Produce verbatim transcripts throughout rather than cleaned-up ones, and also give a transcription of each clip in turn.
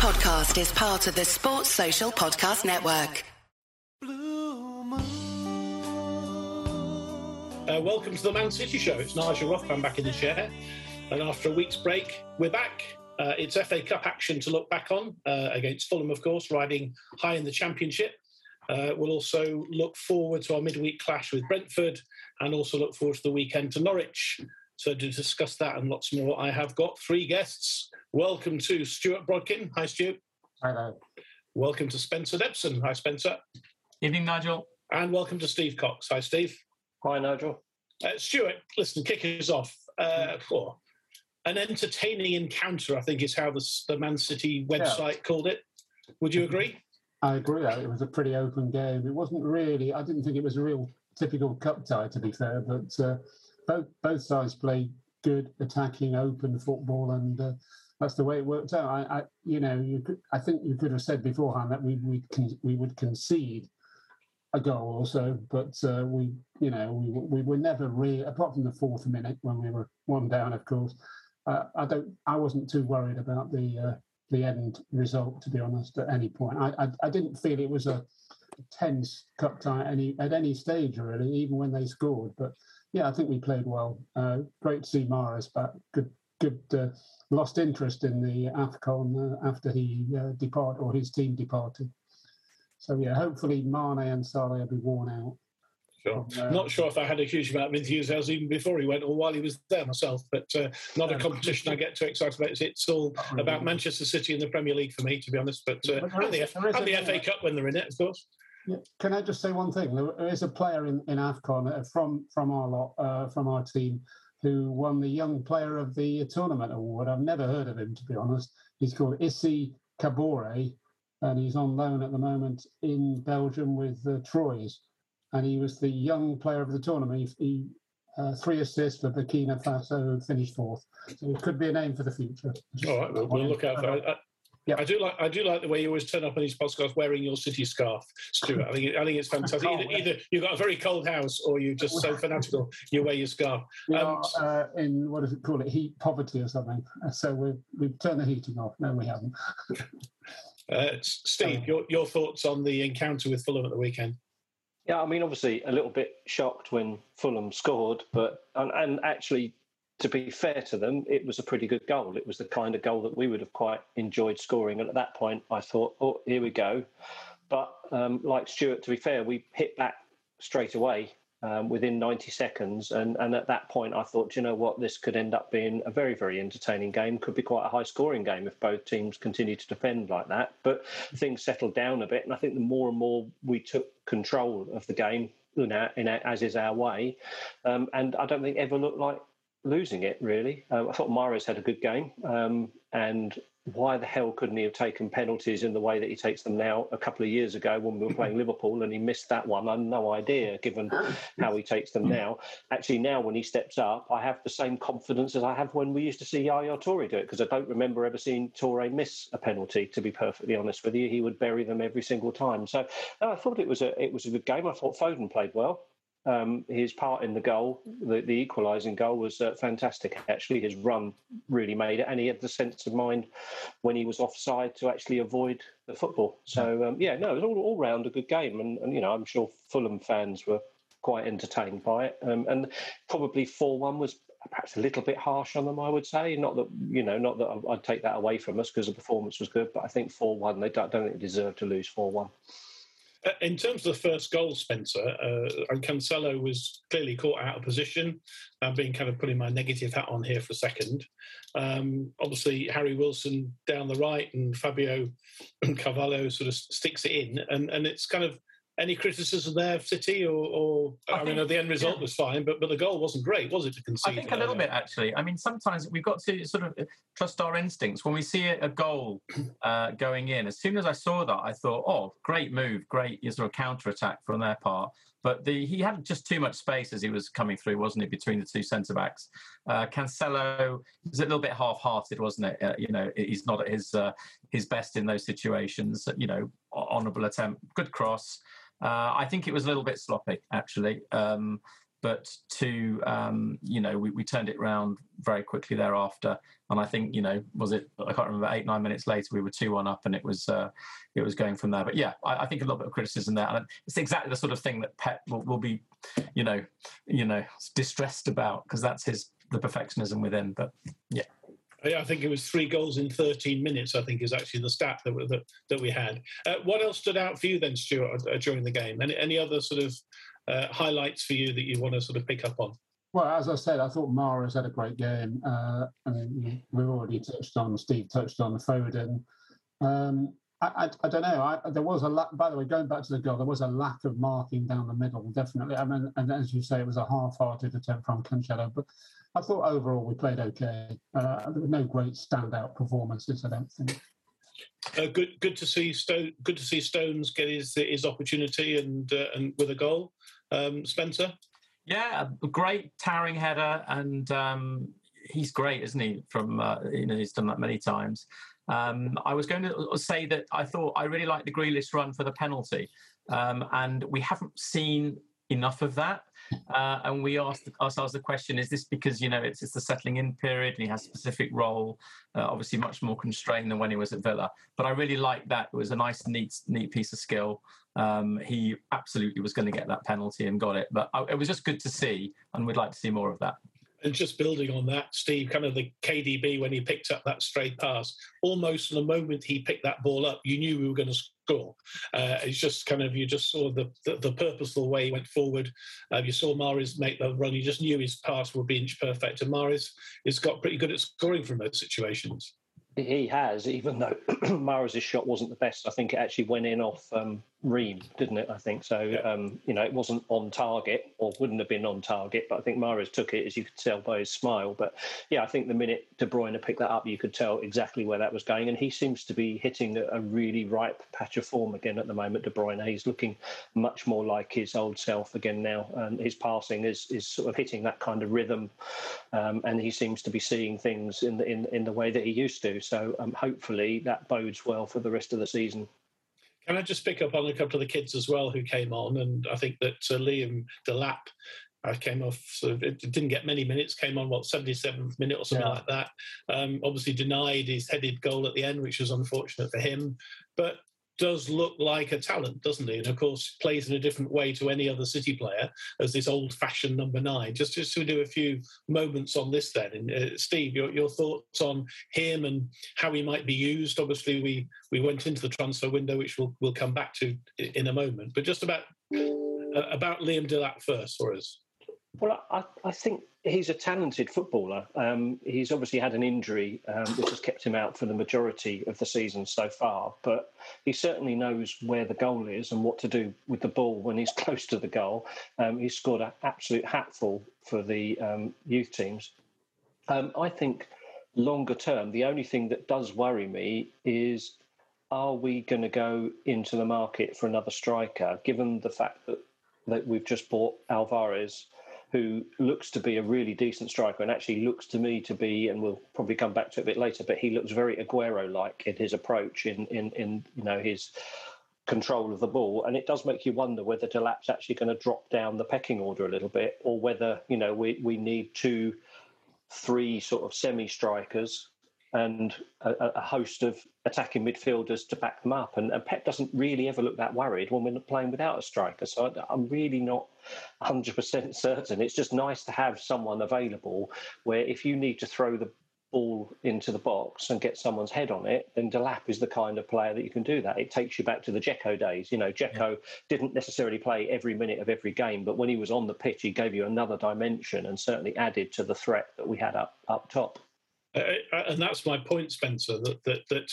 podcast is part of the Sports Social Podcast Network. Uh, welcome to the Man City Show. It's Nigel Rothband back in the chair. And after a week's break, we're back. Uh, it's F A Cup action to look back on uh, against Fulham, of course, riding high in the Championship. Uh, we'll also look forward to our midweek clash with Brentford and also look forward to the weekend to Norwich. So to discuss that and lots more, I have got three guests. Welcome to Stuart Brodkin. Hi, Stu. Hi there. Welcome to Spencer Debson. Hi, Spencer. Evening, Nigel. And welcome to Steve Cox. Hi, Steve. Hi, Nigel. Uh, Stuart, listen, kick us off. Uh, oh, an entertaining encounter, I think, is how the, the Man City website yeah. called it. Would you agree? I agree. It was a pretty open game. It wasn't really, I didn't think it was a real typical cup tie, to be fair, but uh, both, both sides played good, attacking, open football, and uh, that's the way it worked out. I, I you know, you could, I think you could have said beforehand that we we, con- we would concede a goal or so, but uh, we, you know, we we were never really, apart from the fourth minute when we were one down, of course. Uh, I don't, I wasn't too worried about the uh, the end result, to be honest. At any point, I I, I didn't feel it was a tense cup tie at any at any stage really, even when they scored. But yeah, I think we played well. Uh, great to see Mahrez back. Good, good. Uh, lost interest in the AFCON uh, after he uh, departed, or his team departed. So yeah, hopefully Mane and Salah will be worn out. Sure. From, uh, Not sure if I had a huge amount of enthusiasm even before he went or while he was there myself, but uh, not a competition I get too excited about. It's all about Manchester City and the Premier League for me, to be honest. But uh, and the, and the F A Cup when they're in it, of course. Yeah. Can I just say one thing? There is a player in, in AFCON from from our lot, uh, from our team, who won the Young Player of the Tournament award. I've never heard of him, to be honest. He's called Issi Kabore, and he's on loan at the moment in Belgium with uh, Troyes. And he was the Young Player of the Tournament. He, he uh, three assists for Burkina Faso, finished fourth. So it could be a name for the future. All right, we'll, we'll look out for that. Yep. I do like I do like the way you always turn up on these podcasts wearing your City scarf, Stuart. I think I think it's fantastic. Either, either you've got a very cold house, or you're just so fanatical you wear your scarf. We um, are uh, in what does it call it? Heat poverty or something. So we've we've turned the heating off. No, we haven't. uh, Steve, your your thoughts on the encounter with Fulham at the weekend? Yeah, I mean, obviously a little bit shocked when Fulham scored, but and, and actually, to be fair to them, it was a pretty good goal. It was the kind of goal that we would have quite enjoyed scoring. And at that point, I thought, oh, here we go. But um, like Stuart, to be fair, we hit back straight away um, within ninety seconds. And, and at that point, I thought, you know what, this could end up being a very, very entertaining game. Could be quite a high-scoring game if both teams continue to defend like that. But things settled down a bit. And I think the more and more we took control of the game, in our, in our, as is our way, um, and I don't think ever looked like losing it, really. Um, I thought Mahrez had a good game. Um, and why the hell couldn't he have taken penalties in the way that he takes them now? A couple of years ago when we were playing Liverpool and he missed that one, I have no idea, given how he takes them now. Actually, now when he steps up, I have the same confidence as I have when we used to see Yaya Toure do it, because I don't remember ever seeing Toure miss a penalty, to be perfectly honest with you. He would bury them every single time. So no, I thought it was a it was a good game. I thought Foden played well. Um, his part in the goal, the, the equalising goal, was uh, fantastic, actually. His run really made it, and he had the sense of mind when he was offside to actually avoid the football. So, um, yeah, no, it was all, all round a good game. And, and, you know, I'm sure Fulham fans were quite entertained by it. Um, and probably four one was perhaps a little bit harsh on them, I would say. Not that, you know, not that I'd take that away from us, because the performance was good, but I think four one, they don't, don't think they deserve to lose four one. In terms of the first goal, Spencer, uh, Cancelo was clearly caught out of position. I'm being kind of putting my negative hat on here for a second. Um, obviously, Harry Wilson down the right and Fabio Carvalho sort of sticks it in. And, and it's kind of any criticism there of City or, or I, I think, mean, the end result yeah. was fine, but, but the goal wasn't great, was it, to concede? I think a little bit, actually. I mean, sometimes we've got to sort of trust our instincts. When we see a goal uh, going in, as soon as I saw that, I thought, oh, great move, great sort of counter-attack from their part. But the, he had just too much space as he was coming through, wasn't he, between the two centre-backs. Uh, Cancelo was a little bit half-hearted, wasn't it? Uh, you know, he's not at his uh, his best in those situations. You know, honourable attempt, good cross. Uh, I think it was a little bit sloppy, actually. Um, But two, um, you know, we, we turned it round very quickly thereafter. And I think, you know, was it, I can't remember, eight, nine minutes later, we were two one up and it was uh, it was going from there. But yeah, I, I think a little bit of criticism there. And it's exactly the sort of thing that Pep will, will be, you know, you know, distressed about, because that's his the perfectionism within. But yeah. I think it was three goals in thirteen minutes, I think, is actually the stat that we, that, that we had. Uh, what else stood out for you then, Stuart, uh, during the game? Any, any other sort of uh, highlights for you that you want to sort of pick up on? Well, as I said, I thought Mahrez had a great game. Uh, I mean, we've already touched on, Steve touched on Foden. Um, I, I, I don't know. I, there was a lack, by the way, going back to the goal, there was a lack of marking down the middle, definitely. I mean, and as you say, it was a half-hearted attempt from Cancelo, but I thought overall we played okay. Uh, there were no great standout performances, I don't think. Uh, good, good to see. Sto- good to see Stones get his his opportunity and uh, and with a goal. Um, Spencer, yeah, a great towering header, and um, he's great, isn't he? From uh, you know, he's done that many times. Um, I was going to say that I thought I really liked the Grealish run for the penalty, um, and we haven't seen enough of that. Uh, and we asked ourselves the question, is this because, you know, it's, it's the settling in period and he has a specific role, uh, obviously much more constrained than when he was at Villa. But I really liked that. It was a nice, neat, neat piece of skill. Um, he absolutely was going to get that penalty and got it. But I, it was just good to see, and we'd like to see more of that. And just building on that, Steve, kind of the K D B when he picked up that straight pass, almost from the moment he picked that ball up, you knew we were going to score. Uh, it's just kind of, you just saw the, the, the purposeful way he went forward. Uh, you saw Mahrez make the run. You just knew his pass would be inch perfect. And Mahrez has got pretty good at scoring from those situations. He has, even though Mahrez's shot wasn't the best. I think it actually went in off um, Ream, didn't it? I think so. Yeah. Um, you know, it wasn't on target, or wouldn't have been on target, but I think Mahrez took it, as you could tell by his smile. But yeah, I think the minute De Bruyne picked that up, you could tell exactly where that was going. And he seems to be hitting a really ripe patch of form again at the moment, De Bruyne. He's looking much more like his old self again now. And his passing is, is sort of hitting that kind of rhythm. Um, and he seems to be seeing things in the, in, in the way that he used to. So um, hopefully that bodes well for the rest of the season. Can I just pick up on a couple of the kids as well who came on? And I think that uh, Liam Delap uh, came off, sort of, it didn't get many minutes, came on, what, seventy-seventh minute or something yeah. like that. Um, obviously denied his headed goal at the end, which was unfortunate for him. But does look like a talent, doesn't he? And of course, plays in a different way to any other City player as this old-fashioned number nine. Just, just to do a few moments on this then. And, uh, Steve, your, your thoughts on him and how he might be used. Obviously, we, we went into the transfer window, which we'll, we'll come back to in a moment. But just about, uh, about Liam Delap first for us. Well, I, I think he's a talented footballer. Um, he's obviously had an injury um, which has kept him out for the majority of the season so far, but he certainly knows where the goal is and what to do with the ball when he's close to the goal. Um, he's scored an absolute hatful for the um, youth teams. Um, I think longer term, the only thing that does worry me is, are we going to go into the market for another striker, given the fact that, that we've just bought Alvarez, who looks to be a really decent striker and actually looks to me to be, and we'll probably come back to it a bit later, but he looks very Aguero-like in his approach, in, in, in you know, his control of the ball. And it does make you wonder whether Delap's actually going to drop down the pecking order a little bit, or whether, you know, we, we need two, three sort of semi-strikers and a, a host of attacking midfielders to back them up. And, and Pep doesn't really ever look that worried when we're playing without a striker. So I, I'm really not one hundred percent certain. It's just nice to have someone available where if you need to throw the ball into the box and get someone's head on it, then Delap is the kind of player that you can do that. It takes you back to the Dzeko days. You know, Dzeko yeah. didn't necessarily play every minute of every game, but when he was on the pitch, he gave you another dimension and certainly added to the threat that we had up, up top. Uh, and that's my point, Spencer, that, that that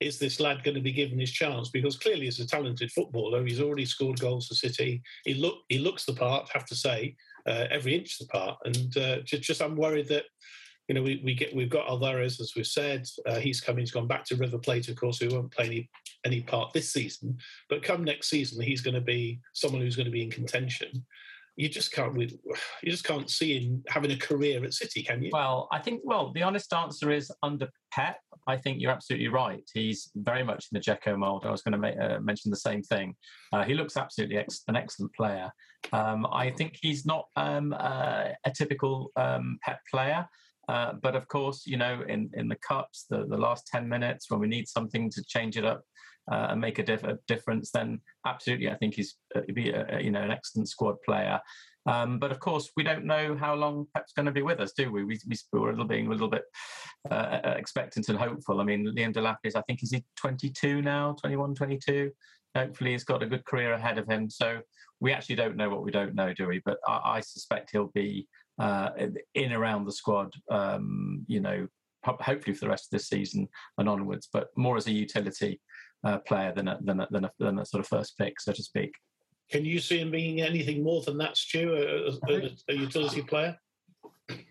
is this lad going to be given his chance? Because clearly he's a talented footballer. He's already scored goals for City. He look he looks the part, have to say, uh, every inch the part. And uh, just, just I'm worried that, you know, we, we get, we've got Alvarez, as we've said. Uh, he's coming, he's gone back to River Plate, of course, who won't play any, any part this season. But come next season, he's going to be someone who's going to be in contention. you just can't you just can't see him having a career at City, can you? Well, I think, well, the honest answer is under Pep, I think you're absolutely right. He's very much in the Dzeko mould. I was going to make, uh, mention the same thing. Uh, he looks absolutely ex- an excellent player. Um, I think he's not um, uh, a typical um, Pep player. Uh, but of course, you know, in, in the cups, the, the last ten minutes, when we need something to change it up uh, and make a, diff- a difference, then absolutely, I think he's uh, be a, you know, an excellent squad player. Um, but of course, we don't know how long Pep's going to be with us, do we? we, we we're a little being a little bit uh, expectant and hopeful. I mean, Liam Delap is, I think, is he twenty-two now, twenty-one, twenty-two? Hopefully, he's got a good career ahead of him. So we actually don't know what we don't know, do we? But I, I suspect he'll be Uh, in around the squad, um, you know, ho- hopefully for the rest of this season and onwards, but more as a utility uh, player than a, than, a, than, a, than a sort of first pick, so to speak. Can you see him being anything more than that, Stu, a, a, a utility player?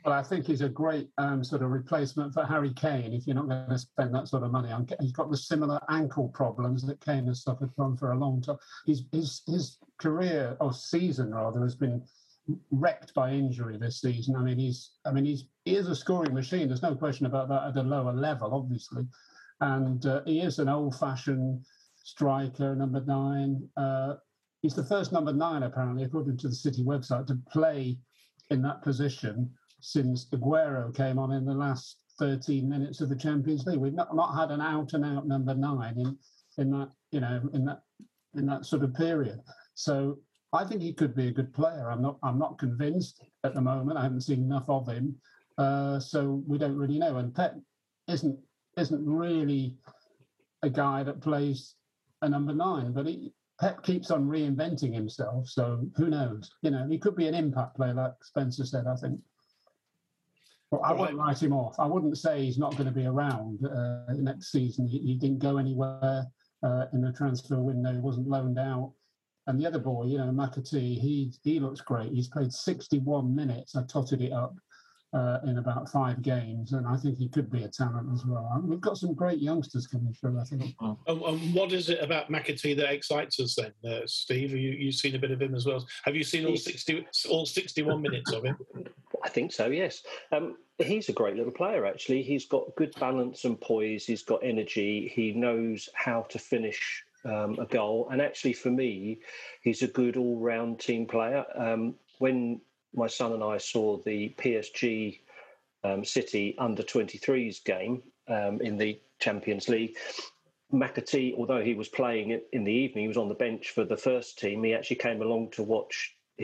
Well, I think he's a great um, sort of replacement for Harry Kane if you're not going to spend that sort of money. On, he's got the similar ankle problems that Kane has suffered from for a long time. His, his, his career, or season rather, has been wrecked by injury this season. I mean, he's. I mean, he's. He is a scoring machine. There's no question about that. At a lower level, obviously, and uh, he is an old-fashioned striker, number nine. Uh, he's the first number nine, apparently, according to the City website, to play in that position since Aguero came on in the last thirteen minutes of the Champions League. We've not, not had an out-and-out number nine in in that you know in that in that sort of period. So I think he could be a good player. I'm not. I'm not convinced at the moment. I haven't seen enough of him, uh, so we don't really know. And Pep isn't isn't really a guy that plays a number nine. But he, Pep keeps on reinventing himself. So who knows? You know, he could be an impact player, like Spencer said, I think. Well, I wouldn't write him off. I wouldn't say he's not going to be around uh, next season. He, he didn't go anywhere uh, in the transfer window. He wasn't loaned out. And the other boy, you know, McAtee, he he looks great. He's played sixty-one minutes. I totted it up uh, in about five games, and I think he could be a talent as well. And we've got some great youngsters coming through, I think. And, and what is it about McAtee that excites us then, uh, Steve? You, you've seen a bit of him as well. Have you seen all sixty, all sixty-one minutes of him? I think so, yes. Um, he's a great little player, actually. He's got good balance and poise. He's got energy. He knows how to finish Um, a goal, and actually for me he's a good all-round team player. Um, when my son and I saw the P S G um, City under twenty-threes game um, in the Champions League, McAtee, although he was playing it in the evening, he was on the bench for the first team, he actually came along to watch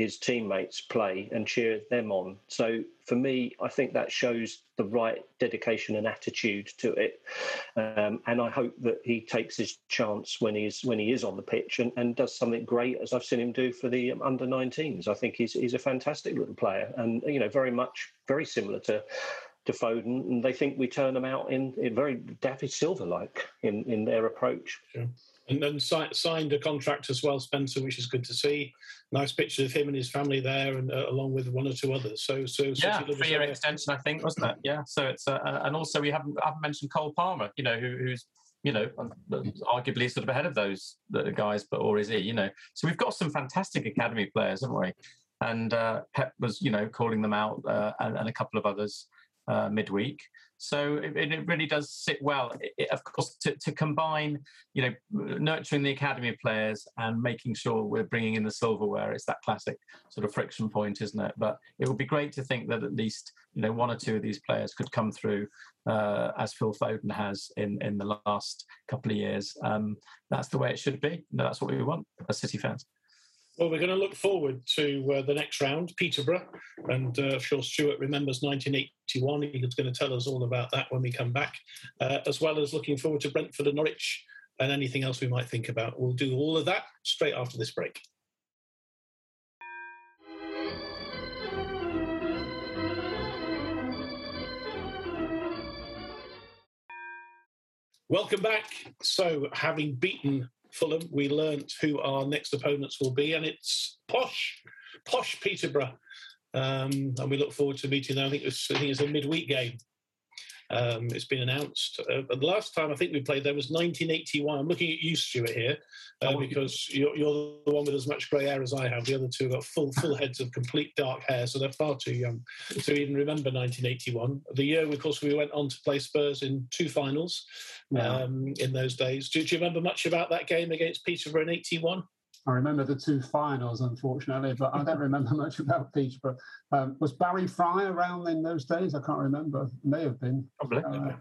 his teammates play and cheer them on. So for me, I think that shows the right dedication and attitude to it. Um, and I hope that he takes his chance when he's when he is on the pitch and, and does something great, as I've seen him do for the under nineteens. I think he's he's a fantastic little player, and you know, very much very similar to to Foden. And they think we turn them out in, in very David Silva like in in their approach. Sure. And then si- signed a contract as well, Spencer, which is good to see. Nice pictures of him and his family there, and uh, along with one or two others. So, so, so yeah, three-year extension, I think, wasn't it? Yeah. So it's uh, and also we haven't I haven't mentioned Cole Palmer, you know, who, who's you know arguably sort of ahead of those guys, but or is he? You know, so we've got some fantastic academy players, haven't we? And uh, Pep was you know calling them out, uh, and, and a couple of others uh, midweek. So it, it really does sit well. It, it, of course, to, to combine, you know, nurturing the academy players and making sure we're bringing in the silverware. It's that classic sort of friction point, isn't it? But it would be great to think that at least, you know, one or two of these players could come through, uh, as Phil Foden has in, in the last couple of years. Um, that's the way it should be. That's what we want as City fans. Well, we're going to look forward to uh, the next round, Peterborough. And uh, I'm sure Stuart remembers nineteen eighty-one. He's going to tell us all about that when we come back, uh, as well as looking forward to Brentford and Norwich and anything else we might think about. We'll do all of that straight after this break. Welcome back. So, having beaten Fulham, we learnt who our next opponents will be, and it's posh, posh Peterborough. Um, and we look forward to meeting them. I think it's, I think it's a midweek game. Um, it's been announced. Uh, but the last time I think we played there was nineteen eighty-one. I'm looking at you, Stuart, here, uh, because you're, you're the one with as much grey hair as I have. The other two have got full full heads of complete dark hair, so they're far too young to even remember nineteen eighty-one. The year, of course, we went on to play Spurs in two finals um, yeah. in those days. Do, do you remember much about that game against Peterborough in eighty-one? I remember the two finals, unfortunately, but I don't remember much about Peterborough. Um, was Barry Fry around in those days? I can't remember. May have been. Probably. Uh,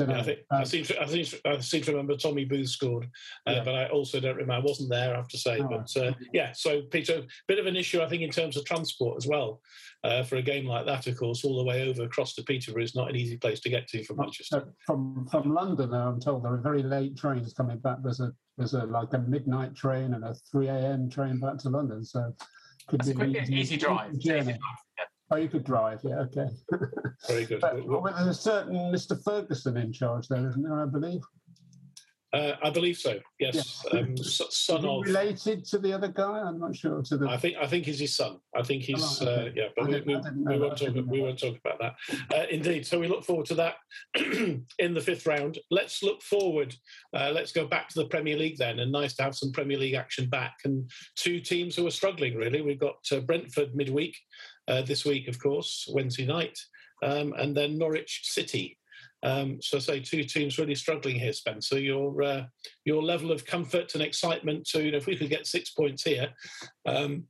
yeah, I, think, um, I, seem to, I, seem to, I seem to remember Tommy Booth scored, uh, yeah. but I also don't remember. I wasn't there, I have to say. Oh, but uh, yeah, so Peter, bit of an issue, I think, in terms of transport as well. Uh, for a game like that, of course, all the way over across to Peterborough is not an easy place to get to from Manchester. From from London, I'm told there are very late trains coming back. There's a there's a like a midnight train and a three a.m. train back to London. So could That's be an easy, easy drive. Journey. Easy drive, yeah. Oh, you could drive, yeah, okay. Very good. But, well, there's a certain Mister Ferguson in charge there, isn't there? I believe. Uh, I believe so. Yes, yeah. um, son of related to the other guy. I'm not sure. To the I think I think he's his son. I think he's oh, okay. uh, yeah. But we, we, we won't talk. We won't talk about that. Uh, indeed. So we look forward to that in the fifth round. Let's look forward. Uh, let's go back to the Premier League then. And nice to have some Premier League action back. And two teams who are struggling really. We've got uh, Brentford midweek uh, this week, of course, Wednesday night, um, and then Norwich City. Um, so, say two teams really struggling here, Spencer. Your uh, your level of comfort and excitement to, you know, if we could get six points here, um,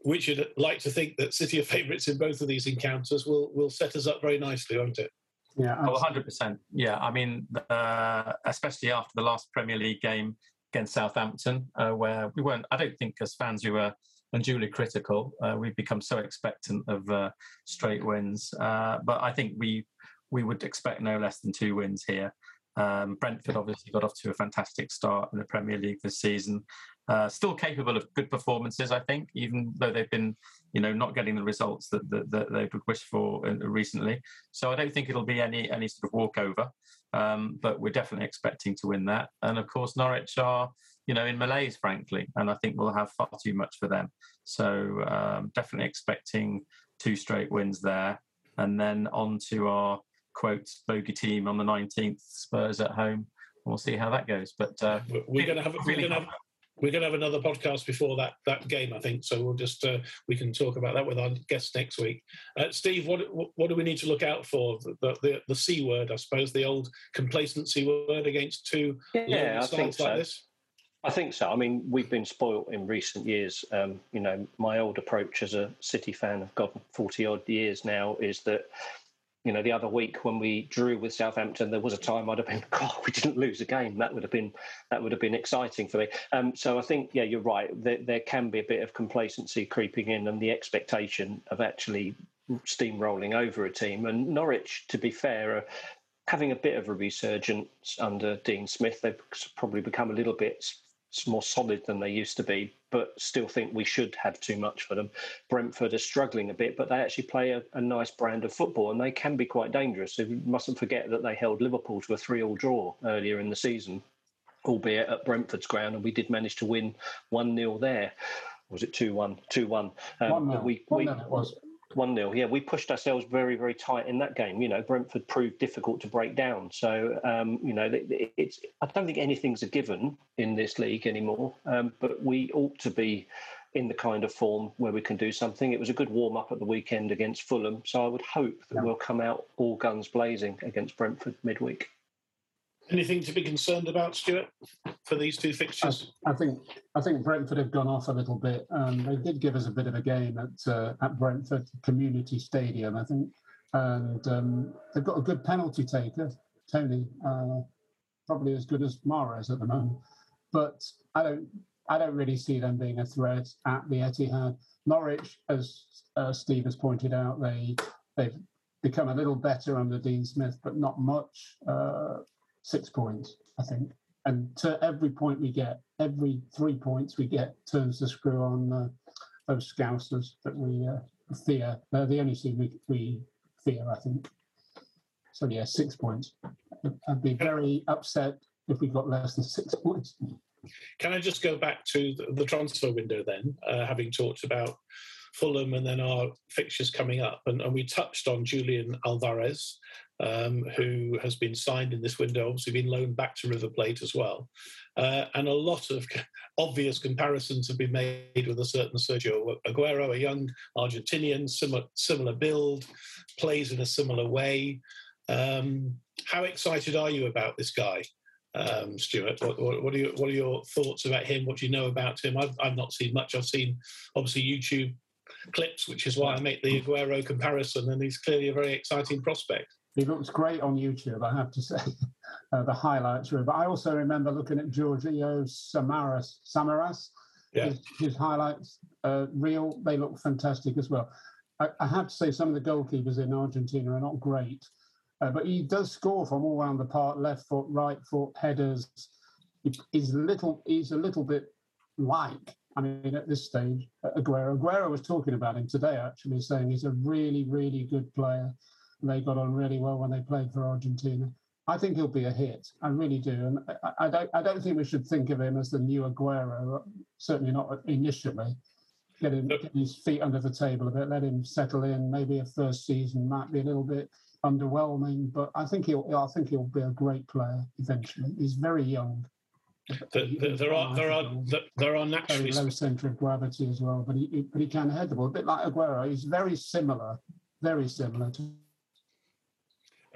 which you'd like to think that City are favourites in both of these encounters, will will set us up very nicely, won't it? Yeah, oh, one hundred percent. Yeah, I mean, uh, especially after the last Premier League game against Southampton, uh, where we weren't, I don't think as fans we were unduly critical. Uh, we've become so expectant of uh, straight wins. Uh, but I think we... We would expect no less than two wins here. Um, Brentford obviously got off to a fantastic start in the Premier League this season. Uh, still capable of good performances, I think, even though they've been, you know, not getting the results that, that, that they would wish for recently. So I don't think it'll be any any sort of walkover. Um, but we're definitely expecting to win that. And of course, Norwich are, you know, in malaise, frankly, and I think we'll have far too much for them. So um, definitely expecting two straight wins there, and then on to our quote bogey team on the nineteenth, Spurs at home. We'll see how that goes. But uh, we're going to have really we're going to have, we're going to have another podcast before that that game, I think. So we'll just uh, we can talk about that with our guests next week. Uh, Steve, what what do we need to look out for? The the, the C word, I suppose, the old complacency word against two yeah, I think so. Like this. I think so. I mean, we've been spoilt in recent years. Um, you know, my old approach as a City fan of God forty odd years now is that, you know, the other week when we drew with Southampton, there was a time I'd have been, God, we didn't lose a game. That would have been that would have been exciting for me. Um, so I think, yeah, you're right. There, there can be a bit of complacency creeping in and the expectation of actually steamrolling over a team. And Norwich, to be fair, are having a bit of a resurgence under Dean Smith. They've probably become a little bit more solid than they used to be, but still think we should have too much for them. Brentford are struggling a bit, but they actually play a, a nice brand of football and they can be quite dangerous. We mustn't forget that they held Liverpool to a three-all draw earlier in the season, albeit at Brentford's ground, and we did manage to win one nil there. Or was it two one? two one. Um, one nil. We, we, one nil it was. one nil, yeah. We pushed ourselves very, very tight in that game. You know, Brentford proved difficult to break down. So, um, you know, it's. I don't think anything's a given in this league anymore, um, but we ought to be in the kind of form where we can do something. It was a good warm-up at the weekend against Fulham, so I would hope that yeah. we'll come out all guns blazing against Brentford midweek. Anything to be concerned about, Stuart, for these two fixtures? I, I think I think Brentford have gone off a little bit. Um, they did give us a bit of a game at uh, at Brentford Community Stadium, I think, and um, they've got a good penalty taker, Tony, uh, probably as good as Mahrez at the moment. But I don't I don't really see them being a threat at the Etihad. Norwich, as uh, Steve has pointed out, they they've become a little better under Dean Smith, but not much. Uh, Six points, I think. And to every point we get, every three points we get, turns the screw on uh, those Scousers that we uh, fear. They're the only team we, we fear, I think. So, yeah, six points. I'd be very upset if we got less than six points. Can I just go back to the transfer window then, uh, having talked about Fulham and then our fixtures coming up? And, and we touched on Julian Alvarez, um, who has been signed in this window, obviously been loaned back to River Plate as well. Uh, and a lot of obvious comparisons have been made with a certain Sergio Aguero, a young Argentinian, similar, similar build, plays in a similar way. Um, how excited are you about this guy, um, Stuart? What, what, what, are your, what are your thoughts about him? What do you know about him? I've, I've not seen much. I've seen, obviously, YouTube clips, which is why I make the Aguero comparison, and he's clearly a very exciting prospect. He looks great on YouTube, I have to say. Uh, the highlights were. But I also remember looking at Giorgio Samaras. Samaras, yeah. his, his highlights uh, reel. They look fantastic as well. I, I have to say, some of the goalkeepers in Argentina are not great, uh, but he does score from all around the park: left foot, right foot, headers. He's little. He's a little bit like. I mean, at this stage, Aguero. Aguero was talking about him today, actually, saying he's a really, really good player. And they got on really well when they played for Argentina. I think he'll be a hit. I really do. And I, I don't I don't think we should think of him as the new Aguero, certainly not initially. Get him, get his feet under the table a bit, let him settle in. Maybe a first season might be a little bit underwhelming, but I think he'll I think he'll be a great player eventually. He's very young. The, the, there are there are there are naturally very low centre of gravity as well, but he but he can head the ball a bit like Aguero. He's very similar, very similar to.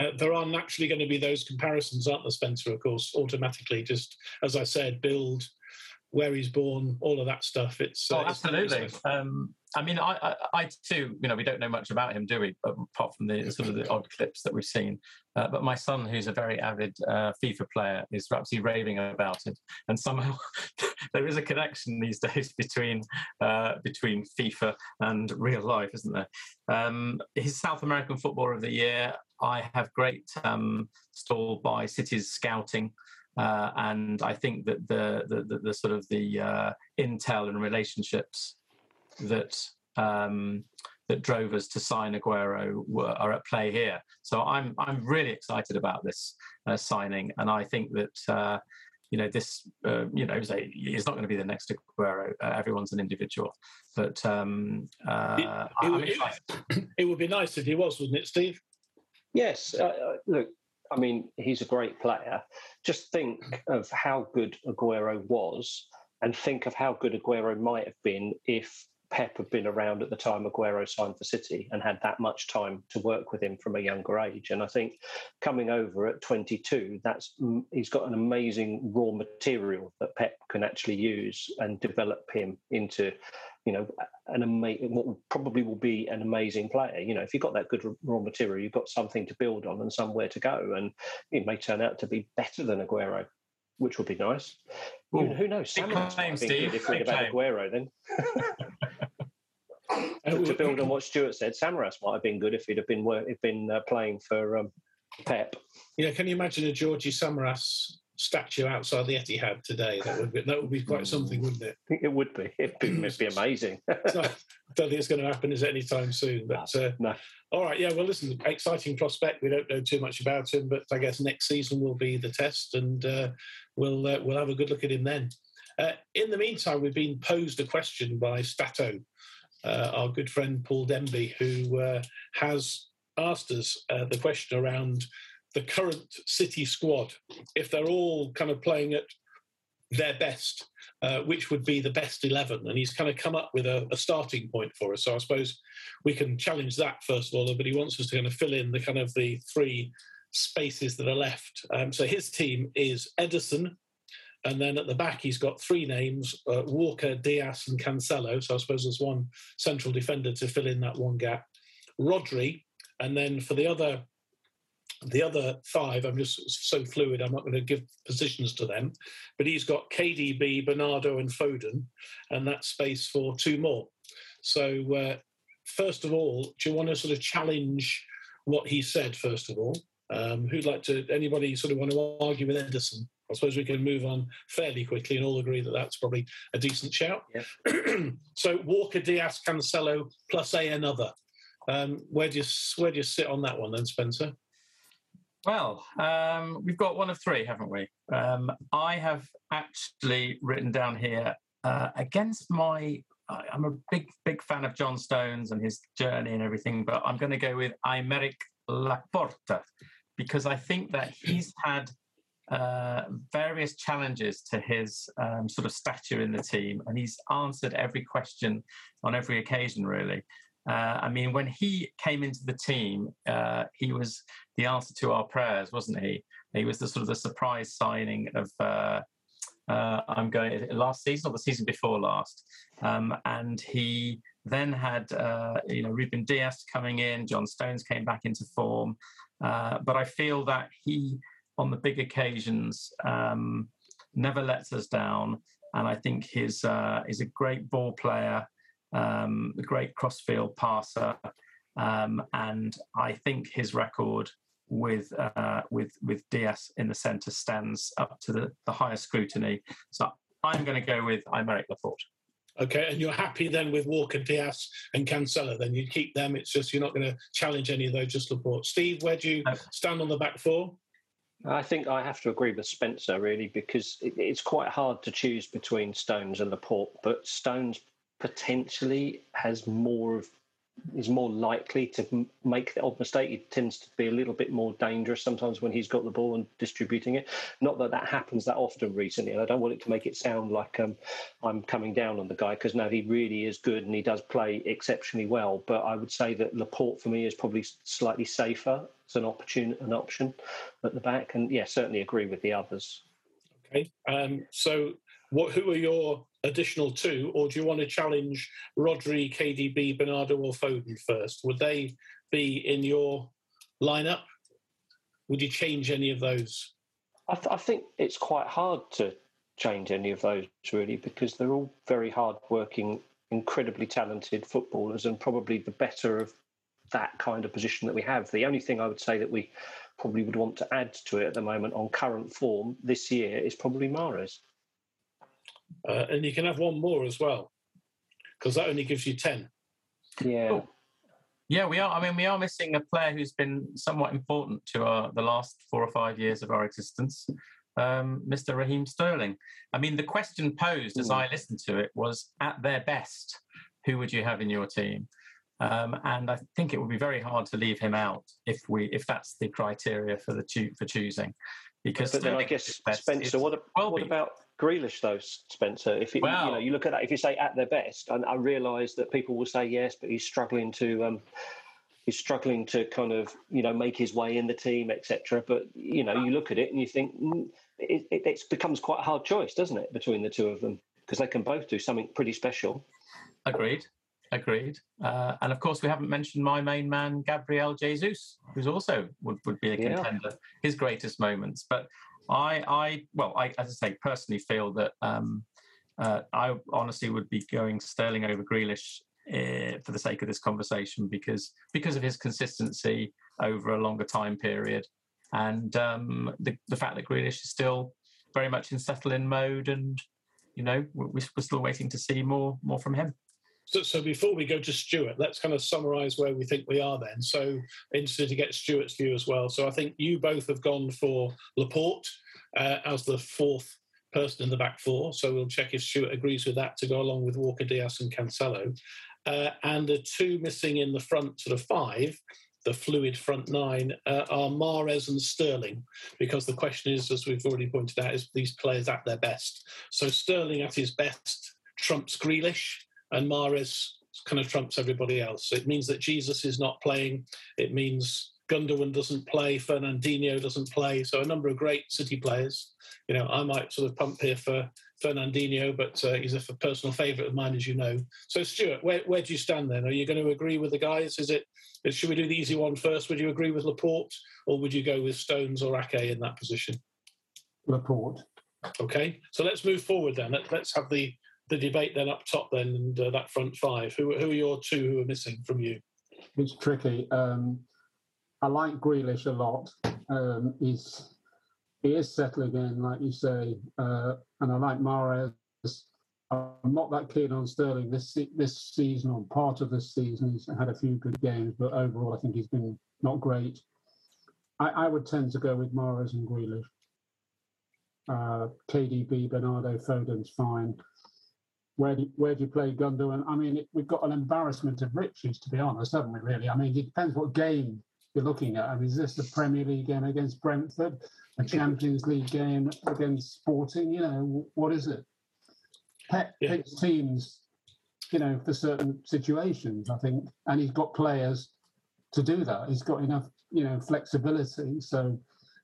Uh, there are naturally going to be those comparisons, aren't there, Spencer? Of course, automatically, just as I said, build, where he's born, all of that stuff. It's uh, oh, absolutely. It's um, I mean, I, I, I too, you know, we don't know much about him, do we? Apart from the sort of the odd clips that we've seen. Uh, but my son, who's a very avid uh, FIFA player, is absolutely raving about it. And somehow there is a connection these days between uh, between FIFA and real life, isn't there? Um, his South American Footballer of the Year. I have great um, stall by City's scouting. Uh, and I think that the the, the, the sort of the uh, intel and relationships that um, that drove us to sign Aguero were, are at play here. So I'm I'm really excited about this uh, signing, and I think that uh, you know this uh, you know is not going to be the next Aguero. Uh, everyone's an individual, but um, uh, it, it, would, it, it would be nice if he was, wouldn't it, Steve? Yes. Uh, look. I mean, he's a great player. Just think of how good Aguero was and think of how good Aguero might have been if Pep had been around at the time Aguero signed for City and had that much time to work with him from a younger age. And I think coming over at twenty-two, that's he's got an amazing raw material that Pep can actually use and develop him into, you know, an amazing, what probably will be an amazing player. You know, if you've got that good raw material, you've got something to build on and somewhere to go. And it may turn out to be better than Aguero, which would be nice. Ooh, who knows? Someone's claim, Steve. If we're about Aguero, then to, to build on what Stuart said, Samaras might have been good if he'd have been if been uh, playing for um, Pep. You know, can you imagine a Georgie Samaras statue outside the Etihad today? That would be that would be quite something, wouldn't it? It would be. It'd be, it'd be amazing. It's not, don't think it's going to happen is it anytime soon. But uh, no. All right, yeah. Well, listen, exciting prospect. We don't know too much about him, but I guess next season will be the test, and uh, we'll uh, we'll have a good look at him then. Uh, in the meantime, we've been posed a question by Stato, uh, our good friend Paul Demby, who uh, has asked us uh, the question around the current City squad. If they're all kind of playing at their best, uh, which would be the best eleven, and he's kind of come up with a, a starting point for us. So I suppose we can challenge that first of all, but he wants us to kind of fill in the kind of the three spaces that are left. Um, so his team is Ederson, and then at the back he's got three names: uh, Walker, Diaz, and Cancelo. So I suppose there's one central defender to fill in that one gap. Rodri, and then for the other. The other five, I'm just so fluid, I'm not going to give positions to them. But he's got K D B, Bernardo and Foden, and that's space for two more. So, uh, first of all, do you want to sort of challenge what he said, first of all? Um, who'd like to, anybody sort of want to argue with Ederson? I suppose we can move on fairly quickly and all agree that that's probably a decent shout. Yeah. So, Walker, Diaz, Cancelo, plus a another. Um, where do you, where do you sit on that one then, Spencer? Well, um, we've got one of three, haven't we? Um, I have actually written down here uh, against my... I'm a big, big fan of John Stones and his journey and everything, but I'm going to go with Aymeric Laporte, because I think that he's had uh, various challenges to his um, sort of stature in the team, and he's answered every question on every occasion, really. Uh, I mean, when he came into the team, uh, he was the answer to our prayers, wasn't he? He was the sort of the surprise signing of uh, uh, I'm going last season or the season before last, um, and he then had uh, you know Ruben Diaz coming in, John Stones came back into form, uh, but I feel that he on the big occasions um, never lets us down, and I think he's uh, is a great ball player. Um, a great cross-field passer, um, and I think his record with uh, with with Diaz in the centre stands up to the, the highest scrutiny. So I'm going to go with Aymeric Laporte. Okay, and you're happy then with Walker, Diaz, and Cancelo? Then you keep them. It's just you're not going to challenge any of those. Just Laporte. Steve, where do you okay. stand on the back four? I think I have to agree with Spencer really, because it's quite hard to choose between Stones and Laporte, but Stones potentially has more of is more likely to make the odd mistake. He tends to be a little bit more dangerous sometimes when he's got the ball and distributing it. Not that that happens that often recently, and I don't want it to make it sound like um, I'm coming down on the guy, because no, he really is good and he does play exceptionally well. But I would say that Laporte for me is probably slightly safer as an opportune an option at the back. And yeah, certainly agree with the others. Okay, um, so what? Who are your additional two, or do you want to challenge Rodri, K D B, Bernardo or Foden first? Would they be in your lineup? Would you change any of those? I, th- I think it's quite hard to change any of those really, because they're all very hard-working, incredibly talented footballers, and probably the better of that kind of position that we have. The only thing I would say that we probably would want to add to it at the moment on current form this year is probably Mahrez. Uh, and you can have one more as well, because that only gives you ten. Yeah, cool. Yeah, we are. I mean, we are missing a player who's been somewhat important to our, the last four or five years of our existence, um, Mister Raheem Sterling. I mean, the question posed as Ooh. I listened to it was: at their best, who would you have in your team? Um, and I think it would be very hard to leave him out if we if that's the criteria for the cho- for choosing. Because but then I guess Spencer, what, what about Grealish though, Spencer? If it, wow. you know, you look at that, if you say at their best, and I realise that people will say yes, but he's struggling to um, he's struggling to kind of you know make his way in the team, et cetera. But you know, you look at it and you think mm, it, it it's becomes quite a hard choice, doesn't it, between the two of them, because they can both do something pretty special. Agreed. Agreed. Uh, and of course, we haven't mentioned my main man, Gabriel Jesus, who's also would, would be a contender, yeah. his greatest moments. But I, I well, I, as I say, personally feel that um, uh, I honestly would be going Sterling over Grealish uh, for the sake of this conversation, because because of his consistency over a longer time period. And um, the, the fact that Grealish is still very much in settle-in mode, and, you know, we're, we're still waiting to see more more from him. So, so before we go to Stuart, let's kind of summarise where we think we are then. So interested to get Stuart's view as well. So I think you both have gone for Laporte uh, as the fourth person in the back four. So we'll check if Stuart agrees with that to go along with Walker, Diaz and Cancelo. Uh, and the two missing in the front sort of five, the fluid front nine, uh, are Mahrez and Sterling, because the question is, as we've already pointed out, is these players at their best. So Sterling at his best trumps Grealish, and Mahrez kind of trumps everybody else. It means that Jesus is not playing. It means Gundogan doesn't play. Fernandinho doesn't play. So a number of great City players. You know, I might sort of pump here for Fernandinho, but uh, he's a personal favourite of mine, as you know. So, Stuart, where, where do you stand then? Are you going to agree with the guys? Is it? Should we do the easy one first? Would you agree with Laporte, or would you go with Stones or Ake in that position? Laporte. Okay. So let's move forward then. Let, let's have the... the debate then up top then, and uh, that front five. Who, who are your two who are missing from you? It's tricky. Um, I like Grealish a lot. Um, he's, he is settling in, like you say, uh, and I like Mahrez. I'm not that keen on Sterling this this season, or part of this season. He's had a few good games, but overall I think he's been not great. I, I would tend to go with Mahrez and Grealish. Uh, K D B, Bernardo, Foden's fine. Where do, where do you play Gundogan? I mean, it, we've got an embarrassment of riches, to be honest, haven't we, really? I mean, it depends what game you're looking at. I mean, is this a Premier League game against Brentford, a Champions League game against Sporting? You know, what is it? Pep yeah. picks teams, you know, for certain situations, I think, and he's got players to do that. He's got enough, you know, flexibility. So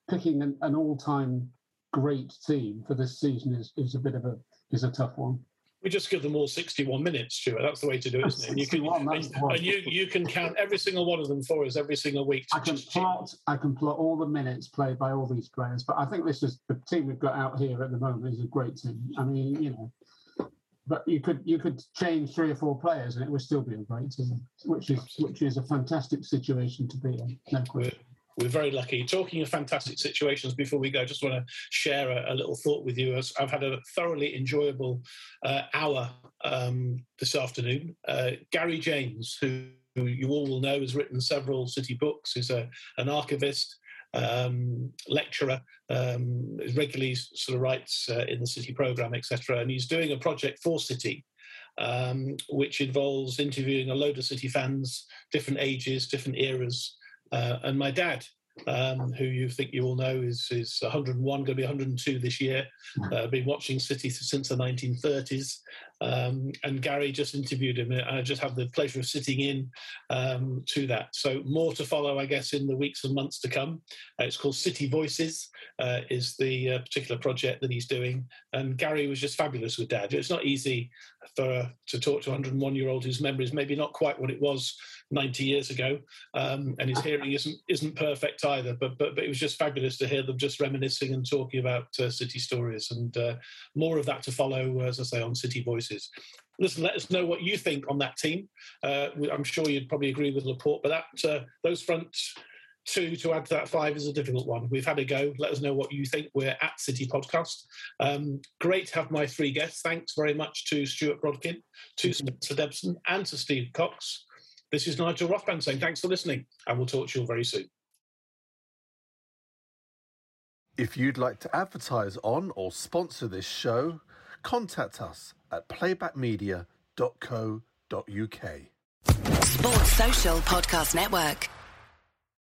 picking an, an all-time great team for this season is, is a bit of a is a tough one. We just give them all sixty-one minutes, Stuart. That's the way to do it, isn't it? You can, and, and you, you can count every single one of them for us every single week. I can plot I can plot all the minutes played by all these players, but I think this is the team we've got out here at the moment is a great team. I mean, you know, but you could you could change three or four players and it would still be a great team, which is Absolutely. which is a fantastic situation to be in. No question. We're very lucky. Talking of fantastic situations, before we go, I just want to share a, a little thought with you. I've had a thoroughly enjoyable uh, hour um, this afternoon. Uh, Gary James, who, who you all will know, has written several City books, is a, an archivist, um, lecturer, um, regularly sort of writes uh, in the City programme, et cetera. And he's doing a project for City, um, which involves interviewing a load of City fans, different ages, different eras. Uh, and my dad, um, who you think you all know, is is one hundred and one, going to be one hundred and two this year. Uh, been watching City since the nineteen thirties. Um, and Gary just interviewed him. And I just have the pleasure of sitting in um, to that. So more to follow, I guess, in the weeks and months to come. Uh, it's called City Voices, uh, is the uh, particular project that he's doing. And Gary was just fabulous with Dad. It's not easy for to talk to a one hundred and one-year-old whose memory is maybe not quite what it was ninety years ago, um, and his hearing isn't isn't perfect either. But but but it was just fabulous to hear them just reminiscing and talking about uh, City stories, and uh, more of that to follow, as I say, on City Voices. Listen, let us know what you think on that team. Uh, I'm sure you'd probably agree with Laporte, but that uh, those front two to add to that five is a difficult one. We've had a go. Let us know what you think. We're at City Podcast. Um, great to have my three guests. Thanks very much to Stuart Brodkin, to Spencer Debson, and to Steve Cox. This is Nigel Rothband saying thanks for listening, and we'll talk to you all very soon. If you'd like to advertise on or sponsor this show, contact us at playback media dot co dot uk. Sports Social Podcast Network.